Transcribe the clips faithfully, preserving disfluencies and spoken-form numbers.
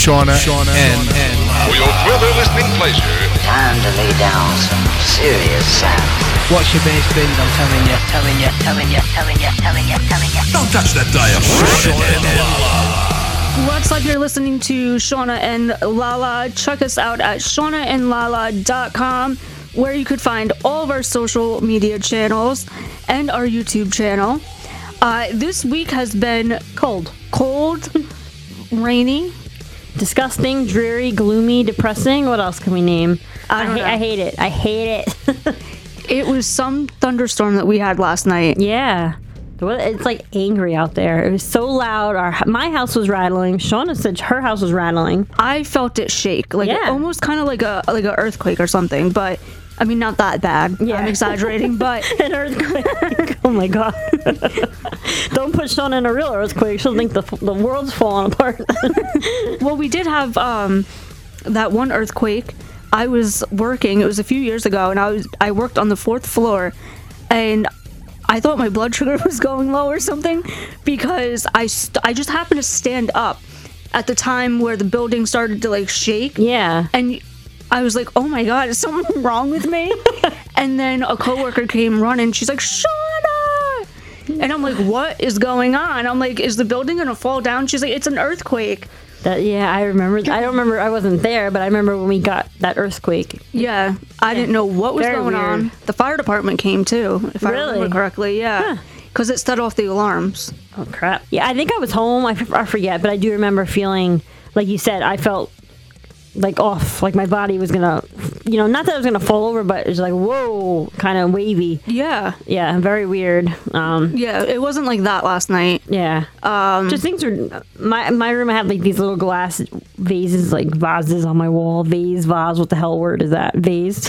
Shauna, Shauna and, and for your further listening pleasure. Time to lay down some serious sound. Watch your bass, please. I'm telling you, telling you, telling you, telling you, telling you, telling you. Don't touch that dial. Shauna and Lala. Looks like you're listening to Shauna and Lala. Check us out at shauna and lala dot com, where you could find all of our social media channels and our YouTube channel. Uh, this week has been cold, cold, rainy. Disgusting, dreary, gloomy, depressing. What else can we name? I don't I, know. I hate it. I hate it. It was some thunderstorm that we had last night. Yeah. It's like angry out there. It was so loud. Our My house was rattling. Shauna said her house was rattling. I felt it shake. Like yeah. Almost kind of like a like an earthquake or something. But, I mean, not that bad. Yeah. I'm exaggerating, but... An earthquake. Oh, my God. Don't put Shauna in a real earthquake. She'll think the the world's falling apart. Well, we did have um, that one earthquake. I was working. It was a few years ago, and I was I worked on the fourth floor, and I thought my blood sugar was going low or something because I st- I just happened to stand up at the time where the building started to like shake. Yeah, and I was like, oh my God, is something wrong with me? And then a coworker came running. She's like, Shauna. And I'm like, what is going on? I'm like, is the building going to fall down? She's like, it's an earthquake. That, yeah, I remember. I don't remember. I wasn't there, but I remember when we got that earthquake. Yeah. I yeah. didn't know what was Very going weird. on. The fire department came, too, if really? I remember correctly. Yeah. Because huh. it set off the alarms. Oh, crap. Yeah, I think I was home. I, I forget, but I do remember feeling, like you said, I felt like off, like my body was gonna, you know, not that I was gonna fall over, but it was like, whoa, kind of wavy. Yeah, yeah, very weird. Um, yeah, it wasn't like that last night. Yeah, um, just things were. My my room, I had like these little glass vases, like vases on my wall, vase, vase. What the hell word is that? Vase,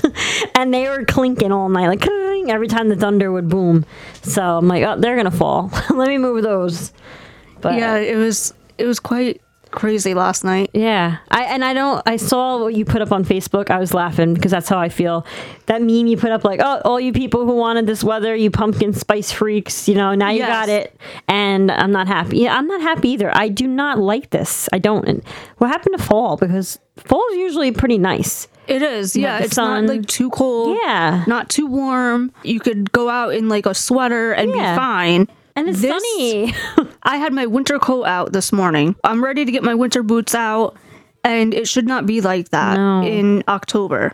and they were clinking all night, like cling, every time the thunder would boom. So I'm like, oh, they're gonna fall. Let me move those. But yeah, it was it was quite crazy last night. Yeah. I and I don't I saw what you put up on Facebook. I was laughing because that's how I feel. That meme you put up, like, oh, all you people who wanted this weather, you pumpkin spice freaks, you know, now you yes. got it. And I'm not happy. Yeah, I'm not happy either. I do not like this. I don't. And what happened to fall? Because fall is usually pretty nice. It is. You yeah. It's sun. Not like too cold. Yeah. Not too warm. You could go out in like a sweater and yeah. be fine. And it's this, sunny. I had my winter coat out this morning. I'm ready to get my winter boots out, and it should not be like that no. in October.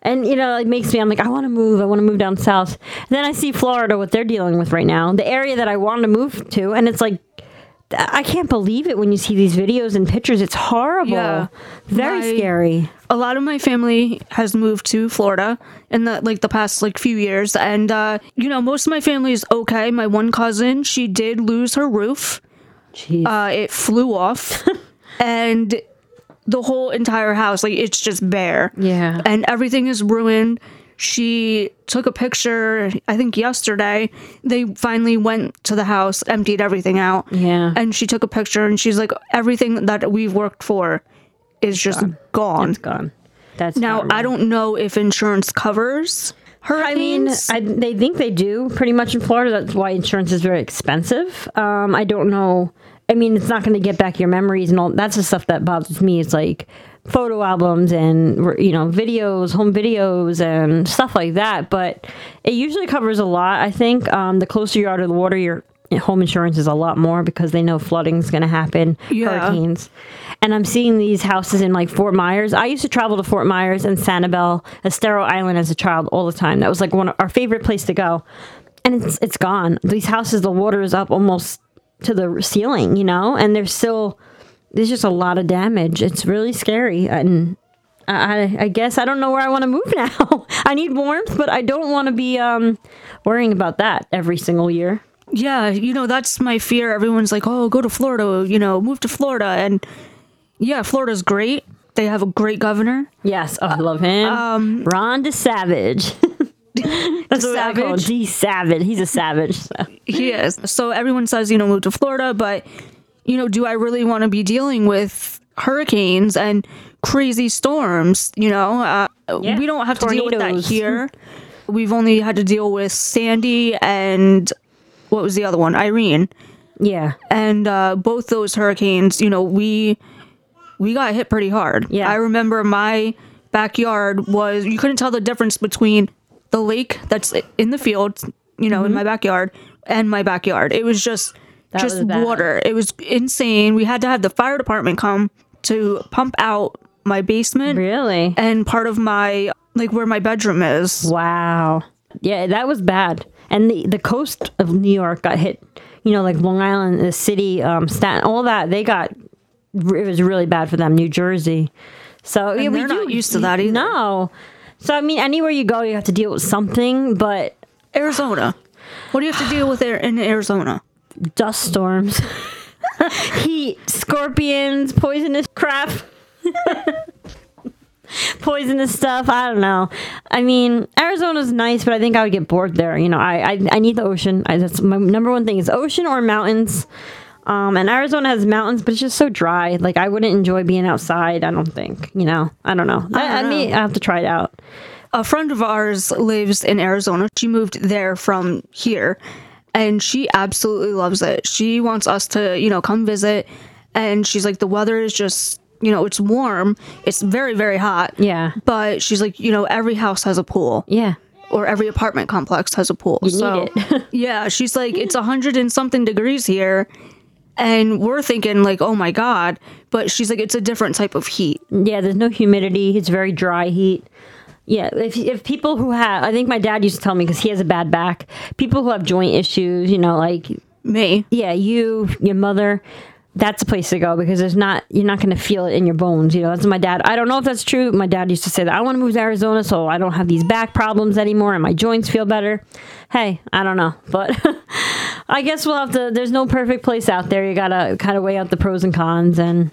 And, you know, it makes me, I'm like, I want to move. I want to move down south. And then I see Florida, what they're dealing with right now, the area that I wanted to move to. And it's like, I can't believe it when you see these videos and pictures. It's horrible. Yeah. Very my, scary. A lot of my family has moved to Florida in the like the past like few years, and uh, you know, most of my family is okay. My one cousin, she did lose her roof. Jeez. Uh, it flew off, and the whole entire house, like it's just bare. Yeah, and everything is ruined. She took a picture, I think yesterday. They finally went to the house, emptied everything out. Yeah. And she took a picture, and she's like, everything that we've worked for is it's just gone. gone. It's gone. That's now, I don't know if insurance covers her. I mean, I, they think they do pretty much in Florida. That's why insurance is very expensive. Um, I don't know. I mean, it's not going to get back your memories and all. That's the stuff that bothers me. It's like photo albums and, you know, videos, home videos and stuff like that. But it usually covers a lot, I think. Um, the closer you are to the water, your home insurance is a lot more because they know flooding's going to happen, yeah. hurricanes. And I'm seeing these houses in like Fort Myers. I used to travel to Fort Myers and Sanibel, Estero Island as a child all the time. That was like one of our favorite place to go. And it's it's gone. These houses, the water is up almost to the ceiling, you know, and they're still... There's just a lot of damage. It's really scary. And I, I guess I don't know where I want to move now. I need warmth, but I don't want to be um, worrying about that every single year. Yeah, you know, that's my fear. Everyone's like, oh, go to Florida, you know, move to Florida. And yeah, Florida's great. They have a great governor. Yes, oh, I love him. Um, Ron DeSavage. That's what I call him. DeSavage. He's a savage. So. He is. So everyone says, you know, move to Florida, but... You know, do I really want to be dealing with hurricanes and crazy storms? You know, uh, yeah. we don't have Tornadoes. to deal with that here. We've only had to deal with Sandy and what was the other one? Irene. Yeah. And uh, both those hurricanes, you know, we we got hit pretty hard. Yeah. I remember my backyard was, you couldn't tell the difference between the lake that's in the field, you know, mm-hmm. in my backyard and my backyard. It was just, that just was water. It was insane. We had to have the fire department come to pump out my basement. Really? And part of my, like where my bedroom is. Wow. Yeah, that was bad. And the, the coast of New York got hit, you know, like Long Island, the city, um, Staten, all that. They got, it was really bad for them, New Jersey. So yeah, we're not used to that either. No. So, I mean, anywhere you go, you have to deal with something, but... Arizona. What do you have to deal with in Arizona? Dust storms. Heat. Scorpions. Poisonous crap. Poisonous stuff. I don't know. I mean, Arizona's nice, but I think I would get bored there. You know, I I, I need the ocean. I, that's my number one thing is ocean or mountains. Um, and Arizona has mountains, but it's just so dry. Like, I wouldn't enjoy being outside, I don't think. You know, I don't know. I, I, I mean, I have to try it out. A friend of ours lives in Arizona. She moved there from here, and she absolutely loves it. She wants us to, you know, come visit, and she's like, the weather is just, you know, it's warm. It's very, very hot. Yeah. But she's like, you know, every house has a pool. Yeah. Or every apartment complex has a pool. You so, need it. Yeah, she's like, it's a hundred and something degrees here. And we're thinking, like, oh, my God. But she's like, it's a different type of heat. Yeah, there's no humidity. It's very dry heat. Yeah, if if people who have... I think my dad used to tell me, because he has a bad back, people who have joint issues, you know, like... Me. Yeah, you, your mother... That's a place to go, because there's not, you're not going to feel it in your bones. You know, that's my dad. I don't know if that's true. My dad used to say that I want to move to Arizona so I don't have these back problems anymore and my joints feel better. Hey, I don't know. But I guess we'll have to, there's no perfect place out there. You got to kind of weigh out the pros and cons. And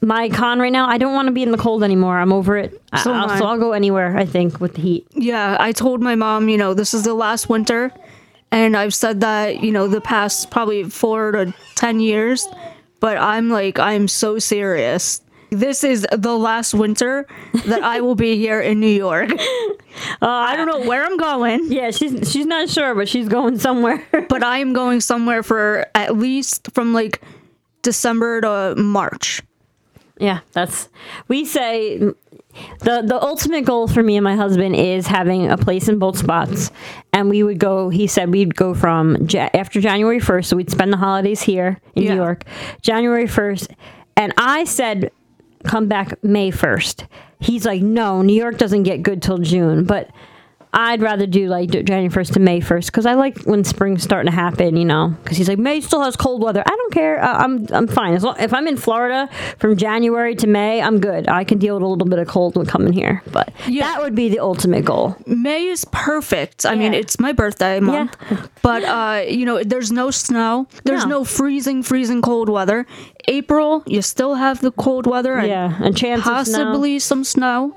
my con right now, I don't want to be in the cold anymore. I'm over it. So, I'll, so I'll go anywhere, I think, with the heat. Yeah, I told my mom, you know, this is the last winter. And I've said that, you know, the past probably four to ten years. But I'm like, I'm so serious. This is the last winter that I will be here in New York. Uh, I don't know where I'm going. Yeah, she's she's not sure, but she's going somewhere. But I am going somewhere for at least from like December to March. Yeah, that's, we say the the ultimate goal for me and my husband is having a place in both spots. And we would go, he said we'd go from ja- after January first. So we'd spend the holidays here in yeah. New York, January first. And I said, come back May first. He's like, no, New York doesn't get good till June. But I'd rather do like January first to May first, because I like when spring's starting to happen, you know, because he's like, May still has cold weather. I don't care. Uh, I'm I'm fine. As long, if I'm in Florida from January to May, I'm good. I can deal with a little bit of cold when coming here. But yeah. That would be the ultimate goal. May is perfect. I yeah. mean, it's my birthday month. Yeah. But, uh, you know, there's no snow. There's no. no freezing, freezing cold weather. April, you still have the cold weather. And yeah, a chance possibly of snow. some snow.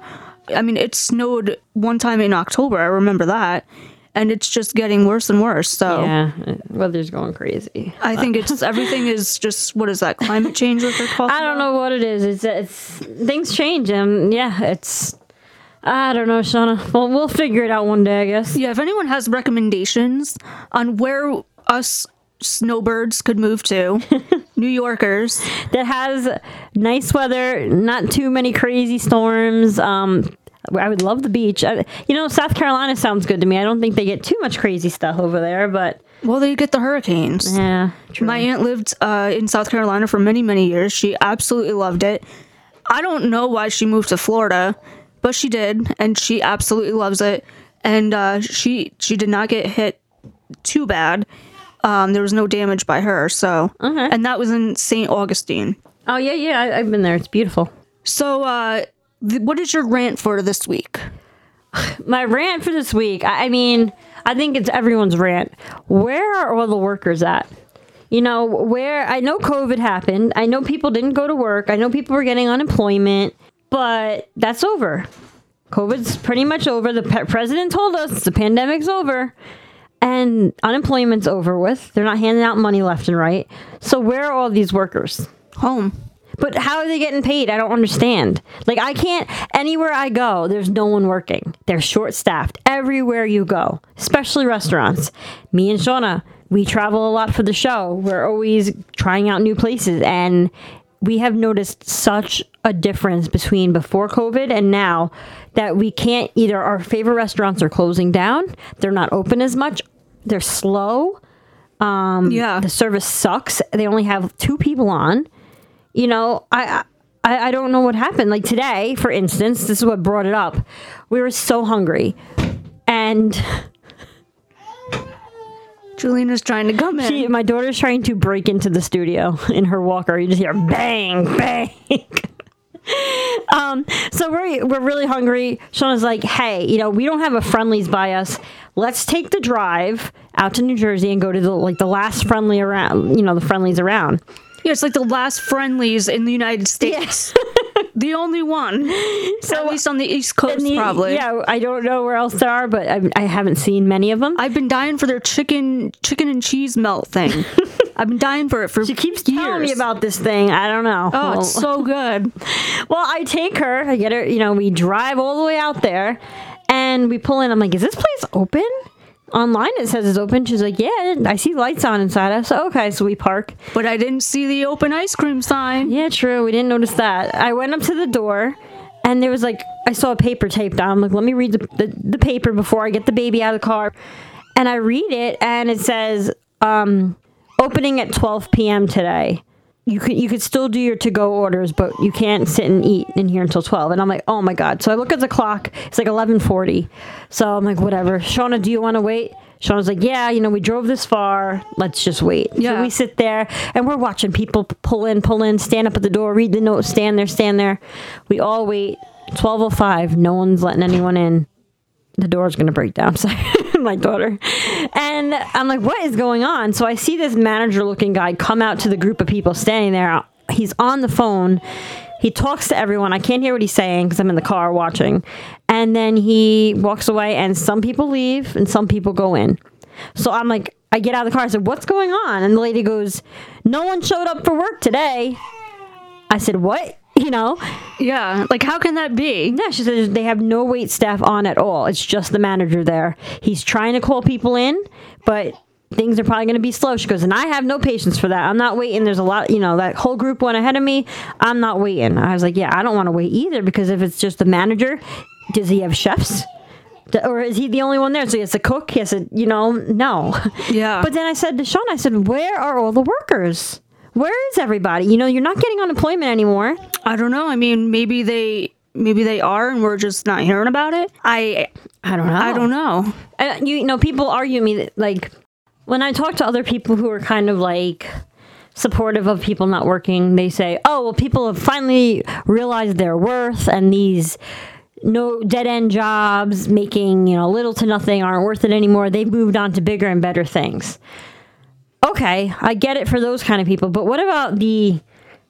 I mean, it snowed one time in October. I remember that. And it's just getting worse and worse. So yeah, weather's going crazy. I think it's everything is just, what is that, climate change that they're calling? I don't know what it is. It's, it's things change. And yeah, it's, I don't know, Shauna. Well, we'll figure it out one day, I guess. Yeah, if anyone has recommendations on where us snowbirds could move to, New Yorkers, that has nice weather, not too many crazy storms. Um, I would love the beach. I, you know, South Carolina sounds good to me. I don't think they get too much crazy stuff over there, but well, they get the hurricanes. Yeah, true. My aunt lived uh, in South Carolina for many, many years. She absolutely loved it. I don't know why she moved to Florida, but she did, and she absolutely loves it. And uh, she she did not get hit too bad. Um, there was no damage by her, so... Okay. And that was in Saint Augustine. Oh, yeah, yeah, I, I've been there. It's beautiful. So, uh, th- what is your rant for this week? My rant for this week? I, I mean, I think it's everyone's rant. Where are all the workers at? You know, where... I know COVID happened. I know people didn't go to work. I know people were getting unemployment. But that's over. COVID's pretty much over. The pe- president told us the pandemic's over. And unemployment's over with. They're not handing out money left and right. So where are all these workers? Home. But how are they getting paid? I don't understand. Like, I can't, anywhere I go, there's no one working. They're short-staffed everywhere you go, especially restaurants. Me and Shauna, we travel a lot for the show. We're always trying out new places, and we have noticed such a difference between before COVID and now that we can't either. Our favorite restaurants are closing down. They're not open as much. They're slow. Um, yeah. The service sucks. They only have two people on. You know, I, I I don't know what happened. Like today, for instance, this is what brought it up. We were so hungry. And Julina's trying to come in. She, my daughter's trying to break into the studio in her walker. You just hear bang, bang. um, so we're, we're really hungry. Shauna's like, hey, you know, we don't have a Friendly's by us. Let's take the drive out to New Jersey and go to the like the last Friendly around, you know, the Friendly's around. Yeah, it's like the last Friendly's in the United States. Yeah. The only one. So at least on the East Coast, the, probably. Yeah, I don't know where else there are, but I, I haven't seen many of them. I've been dying for their chicken, chicken and cheese melt thing. I've been dying for it for years. She keeps years. telling me about this thing. I don't know. Oh, well, it's so good. Well, I take her. I get her. You know, we drive all the way out there, and we pull in. I'm like, is this place open? Online it says it's open. She's like, yeah, I see lights on inside. I said, okay, so we park. But I didn't see the open ice cream sign. Yeah, true. We didn't notice that. I went up to the door, and there was like, I saw a paper taped on. I'm like, let me read the, the, the paper before I get the baby out of the car. And I read it, and it says, um, opening at twelve p.m. today. You could you could still do your to-go orders, but you can't sit and eat in here until twelve. And I'm like, oh, my God. So I look at the clock. It's like eleven forty. So I'm like, whatever. Shauna, do you want to wait? Shauna's like, yeah, you know, we drove this far. Let's just wait. Yeah. So we sit there, and we're watching people pull in, pull in, stand up at the door, read the note, stand there, stand there. We all wait. twelve oh five. No one's letting anyone in. The door's going to break down. So my daughter. And I'm like, what is going on? So I see this manager-looking guy come out to the group of people standing there. He's on the phone. He talks to everyone. I can't hear what he's saying because I'm in the car watching. And then he walks away, and some people leave, and some people go in. So I'm like, I get out of the car. I said, what's going on? And the lady goes, no one showed up for work today. I said, what? You know? Yeah. Like, how can that be? Yeah, she says they have no wait staff on at all. It's just the manager there. He's trying to call people in, but things are probably going to be slow. She goes, and I have no patience for that. I'm not waiting. There's a lot, you know, that whole group went ahead of me. I'm not waiting. I was like, yeah, I don't want to wait either, because if it's just the manager, does he have chefs? Or is he the only one there? So he has to cook. He has to, you know, no. Yeah. But then I said to Shauna, I said, where are all the workers? Where is everybody? You know, you're not getting unemployment anymore. I don't know. I mean, maybe they maybe they are, and we're just not hearing about it. I I don't know. I don't know. I, you know, people argue me that, like, when I talk to other people who are kind of, like, supportive of people not working, they say, oh, well, people have finally realized their worth, and these no dead-end jobs making, you know, little to nothing aren't worth it anymore. They've moved on to bigger and better things. Okay, I get it for those kind of people, but what about the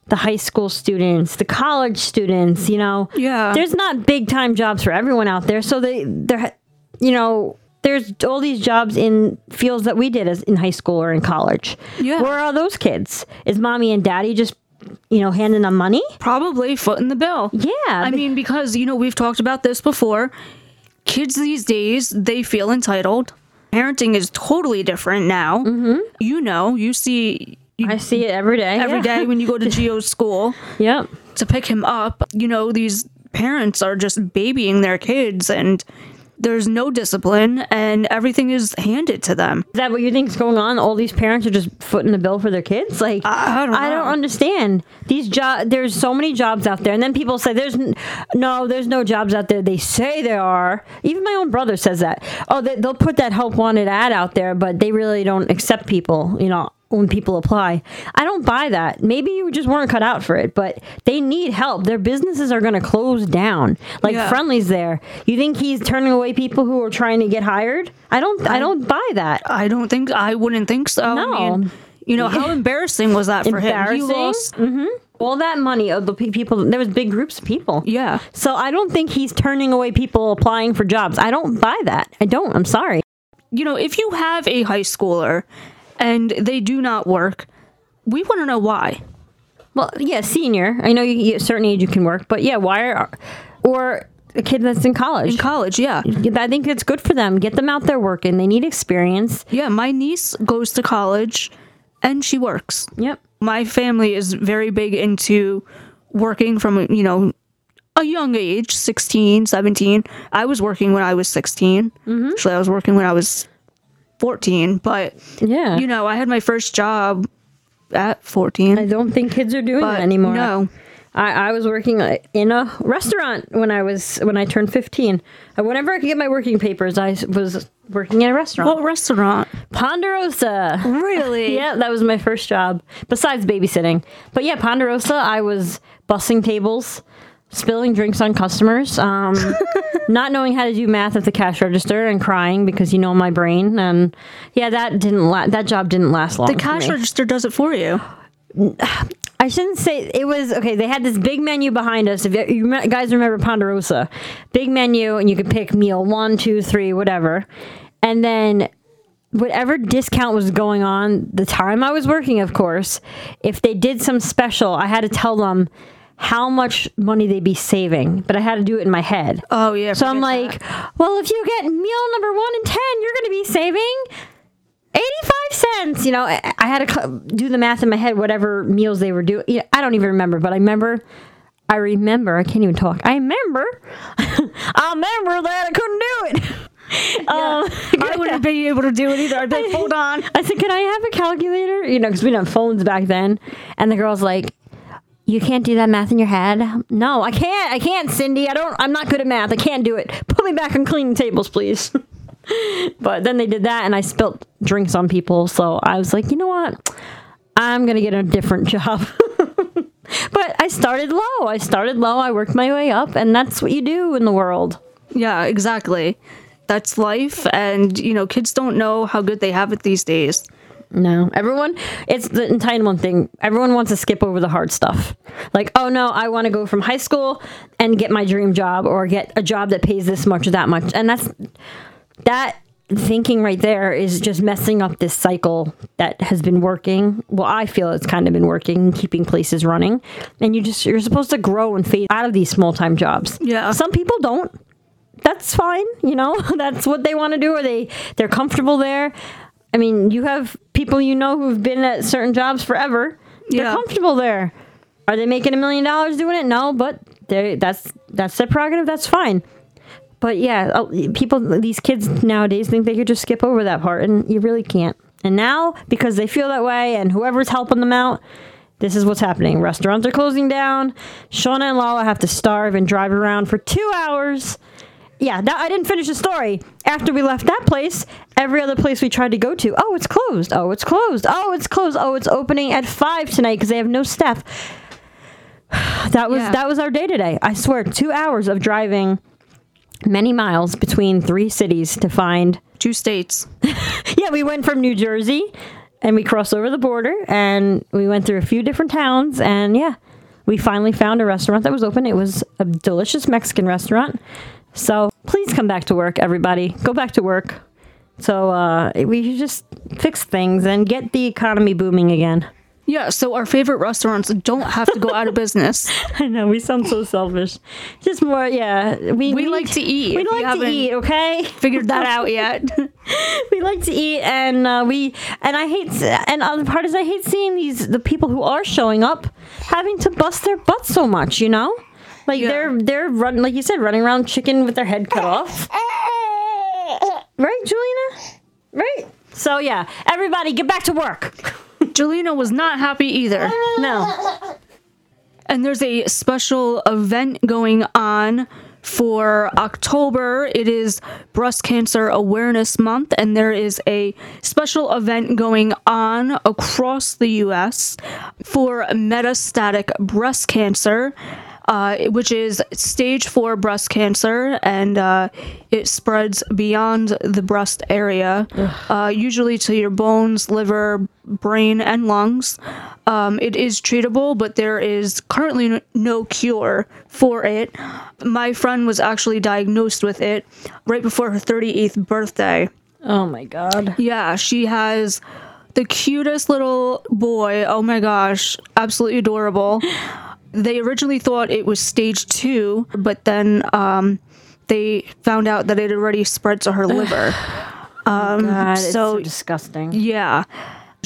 the high school students, the college students, you know? Yeah. There's not big-time jobs for everyone out there, so they, they're, you know, there's all these jobs in fields that we did as in high school or in college. Yeah. Where are those kids? Is mommy and daddy just, you know, handing them money? Probably footing the bill. Yeah. I mean, because, you know, we've talked about this before. Kids these days, they feel entitled. Parenting is totally different now. Mm-hmm. You know, you see... You, I see it every day. Every yeah. day when you go to Gio's school yep. to pick him up. You know, these parents are just babying their kids, and there's no discipline, and everything is handed to them. Is that what you think is going on? All these parents are just footing the bill for their kids? Like, I, I, don't, I don't understand. These jo- There's so many jobs out there. And then people say, "There's n- no, there's no jobs out there." They say there are. Even my own brother says that. Oh, they, they'll put that help wanted ad out there, but they really don't accept people, you know, when people apply. I don't buy that. Maybe you just weren't cut out for it, but they need help. Their businesses are going to close down. Like yeah. Friendly's there. You think he's turning away people who are trying to get hired? I don't I, I don't buy that. I don't think I wouldn't think so. No. I mean, you know, how embarrassing was that for him? He lost mm-hmm. all that money of the people. There was big groups of people. Yeah. So I don't think he's turning away people applying for jobs. I don't buy that. I don't. I'm sorry. You know, if you have a high schooler and they do not work, we want to know why. Well, yeah, senior. I know you, you, at a certain age you can work, but yeah, why are... Or a kid that's in college. In college, yeah. I think it's good for them. Get them out there working. They need experience. Yeah, my niece goes to college, and she works. Yep. my family is very big into working from, you know, a young age, sixteen, seventeen. I was working when I was sixteen. Mm-hmm. Actually, I was working when I was fourteen. But, yeah, you know, I had my first job at fourteen. I don't think kids are doing but that anymore. No. I, I was working in a restaurant when I was when I turned fifteen. Whenever I could get my working papers, I was working in a restaurant. What restaurant? Ponderosa. Really? Yeah, that was my first job, besides babysitting. But yeah, Ponderosa, I was bussing tables, spilling drinks on customers, um, not knowing how to do math at the cash register and crying because you know my brain. And yeah, that didn't la- that job didn't last long. The cash register does it for you. I shouldn't say it was okay. They had this big menu behind us. If you, you guys remember Ponderosa, big menu, and you could pick meal one, two, three, whatever. And then whatever discount was going on the time I was working, of course, if they did some special, I had to tell them how much money they'd be saving. But I had to do it in my head. Oh yeah. So I'm like, that. well, if you get meal number one and ten, you're going to be saving eighty-five cents, you know, I had to do the math in my head, whatever meals they were doing. I don't even remember, but I remember, I remember, I can't even talk. I remember, I remember that I couldn't do it. Yeah, um, I wouldn't be able to do it either. I'd be like, hold on. I said, can I have a calculator? You know, because we didn't have phones back then. And the girl's like, you can't do that math in your head? No, I can't. I can't, Cindy. I don't, I'm not good at math. I can't do it. Put me back on cleaning tables, please. But then they did that, and I spilt drinks on people, so I was like, you know what? I'm going to get a different job. But I started low. I started low. I worked my way up, and that's what you do in the world. Yeah, exactly. That's life, and, you know, kids don't know how good they have it these days. No. Everyone, it's the entitlement thing. Everyone wants to skip over the hard stuff. Like, oh, no, I want to go from high school and get my dream job or get a job that pays this much or that much, and that's... That thinking right there is just messing up this cycle that has been working. Well, I feel it's kind of been working, keeping places running. And you just, you're supposed to grow and fade out of these small-time jobs. Yeah. Some people don't. That's fine. You know, that's what they want to do, or they, they're comfortable there. I mean, you have people you know who've been at certain jobs forever. They're yeah. comfortable there. Are they making a million dollars doing it? No, but they that's that's their prerogative. That's fine. But yeah, people, these kids nowadays think they could just skip over that part, and you really can't. And now, because they feel that way, and whoever's helping them out, this is what's happening. Restaurants are closing down. Shauna and Lala have to starve and drive around for two hours. Yeah, that, I didn't finish the story. After we left that place, every other place we tried to go to, oh, it's closed. Oh, it's closed. Oh, it's closed. Oh, it's opening at five tonight because they have no staff. That was yeah. that was our day today. I swear, two hours of driving. Many miles between three cities to find two states. Yeah, we went from New Jersey and we crossed over the border and we went through a few different towns. And yeah, we finally found a restaurant that was open. It was a delicious Mexican restaurant. So please come back to work, everybody. Go back to work. So uh, we should just fix things and get the economy booming again. Yeah, so our favorite restaurants don't have to go out of business. I know, we sound so selfish. Just more, yeah. We, we need, like to eat. We like to eat, okay? Figured that out yet. We like to eat, and uh, we, and I hate, and other part is I hate seeing these, the people who are showing up having to bust their butts so much, you know? Like, yeah. they're, they're running, like you said, running around chicken with their head cut off. Right, Julina? Right? So, yeah, everybody get back to work. Julina was not happy either. No. And there's a special event going on for October. It is Breast Cancer Awareness Month, and there is a special event going on across the U S for metastatic breast cancer, uh, which is stage four breast cancer, and uh, it spreads beyond the breast area, uh, usually to your bones, liver, brain, and lungs. Um, it is treatable, but there is currently no cure for it. My friend was actually diagnosed with it right before her thirty-eighth birthday. Oh, my God. Yeah, she has the cutest little boy. Oh, my gosh. Absolutely adorable. They originally thought it was stage two, but then um, they found out that it already spread to her liver. Um, oh God, it's so, so disgusting. Yeah.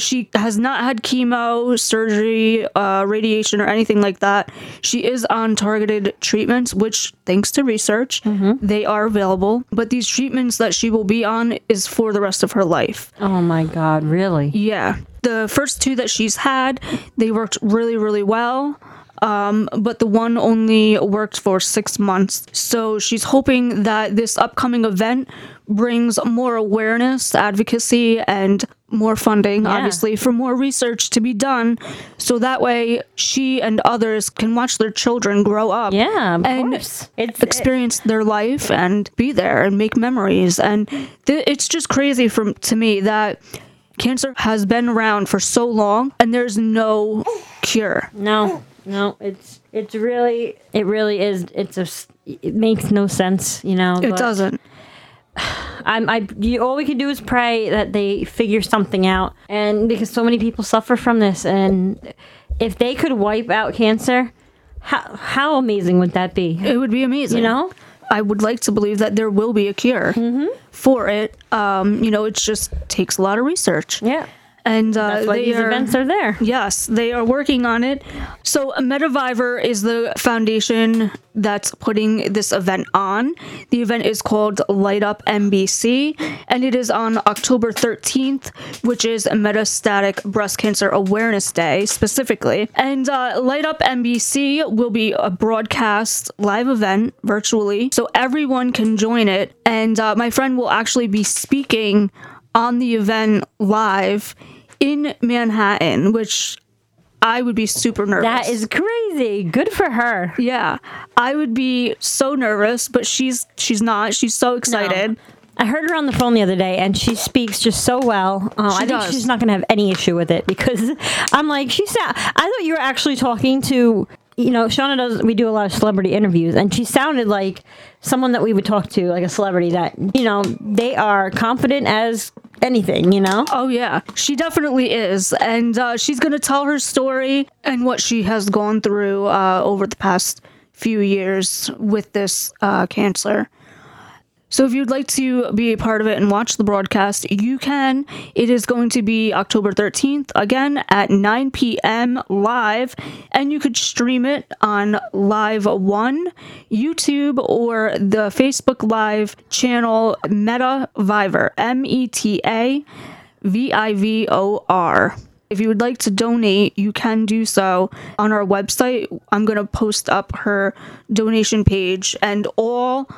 She has not had chemo, surgery, uh, radiation, or anything like that. She is on targeted treatments, which, thanks to research, mm-hmm. they are available. But these treatments that she will be on is for the rest of her life. Oh, my God. Really? Yeah. The first two that she's had, they worked really, really well. Um, but the one only worked for six months. So she's hoping that this upcoming event brings more awareness, advocacy, and more funding, yeah. obviously, for more research to be done. So that way she and others can watch their children grow up. Yeah, of and course. It's, experience it. Their life and be there and make memories. And th- it's just crazy for, to me that cancer has been around for so long and there's no cure. No. No, it's it's really it really is. It's a it makes no sense, you know. It doesn't. I'm I. You, all we can do is pray that they figure something out, and because so many people suffer from this, and if they could wipe out cancer, how how amazing would that be? It would be amazing, you know. I would like to believe that there will be a cure mm-hmm. for it. Um, you know, it just takes a lot of research. Yeah. And uh, that's why these are, events are there. Yes, they are working on it. So MetaVivor is the foundation that's putting this event on. The event is called Light Up M B C, and it is on October thirteenth, which is Metastatic Breast Cancer Awareness Day, specifically. And uh, Light Up M B C will be a broadcast live event virtually, so everyone can join it. And uh, my friend will actually be speaking on the event live in Manhattan, which I would be super nervous. That is crazy. Good for her. Yeah. I would be so nervous, but she's she's not. She's so excited. No. I heard her on the phone the other day, and she speaks just so well. Oh, I does. think she's not going to have any issue with it, because I'm like, she sound, I thought you were actually talking to... You know, Shauna does, we do a lot of celebrity interviews, and she sounded like someone that we would talk to, like a celebrity that, you know, they are confident as anything, you know? Oh, yeah. She definitely is. And uh, she's going to tell her story and what she has gone through uh, over the past few years with this uh, cancer. So if you'd like to be a part of it and watch the broadcast, you can. It is going to be October thirteenth, again, at nine p.m. live. And you could stream it on Live One, YouTube, or the Facebook Live channel MetaVivor, M E T A V I V O R. If you would like to donate, you can do so on our website. I'm going to post up her donation page, and all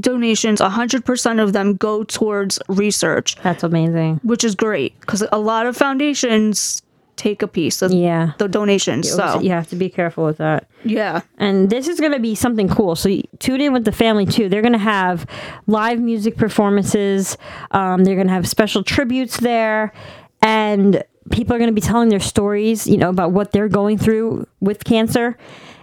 donations, one hundred percent of them go towards research. That's amazing. Which is great, because a lot of foundations take a piece of yeah. the donations. It so was, you have to be careful with that. Yeah. And this is going to be something cool. So you tune in with the family, too. They're going to have live music performances. Um, they're going to have special tributes there. And people are going to be telling their stories, you know, about what they're going through with cancer.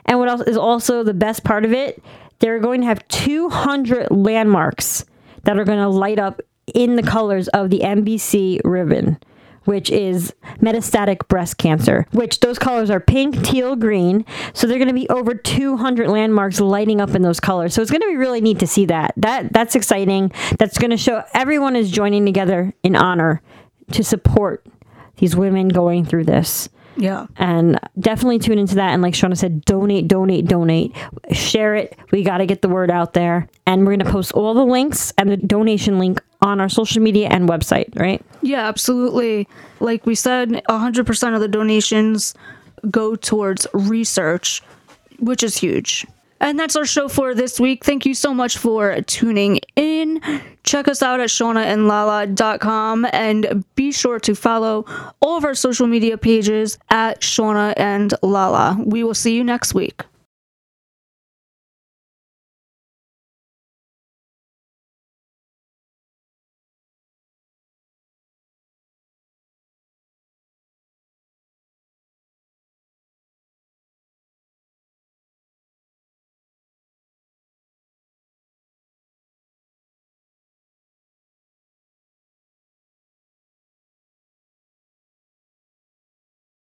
And what else is also the best part of it, they're going to have two hundred landmarks that are going to light up in the colors of the M B C ribbon, which is metastatic breast cancer, which those colors are pink, teal, green. So they're going to be over two hundred landmarks lighting up in those colors. So it's going to be really neat to see that. That that's exciting. That's going to show everyone is joining together in honor to support these women going through this. Yeah. And definitely tune into that. And like Shauna said, donate, donate, donate. Share it. We got to get the word out there. And we're going to post all the links and the donation link on our social media and website, right? Yeah, absolutely. Like we said, one hundred percent of the donations go towards research, which is huge. And that's our show for this week. Thank you so much for tuning in. Check us out at shauna and lala dot com, and be sure to follow all of our social media pages at Shauna and Lala. We will see you next week.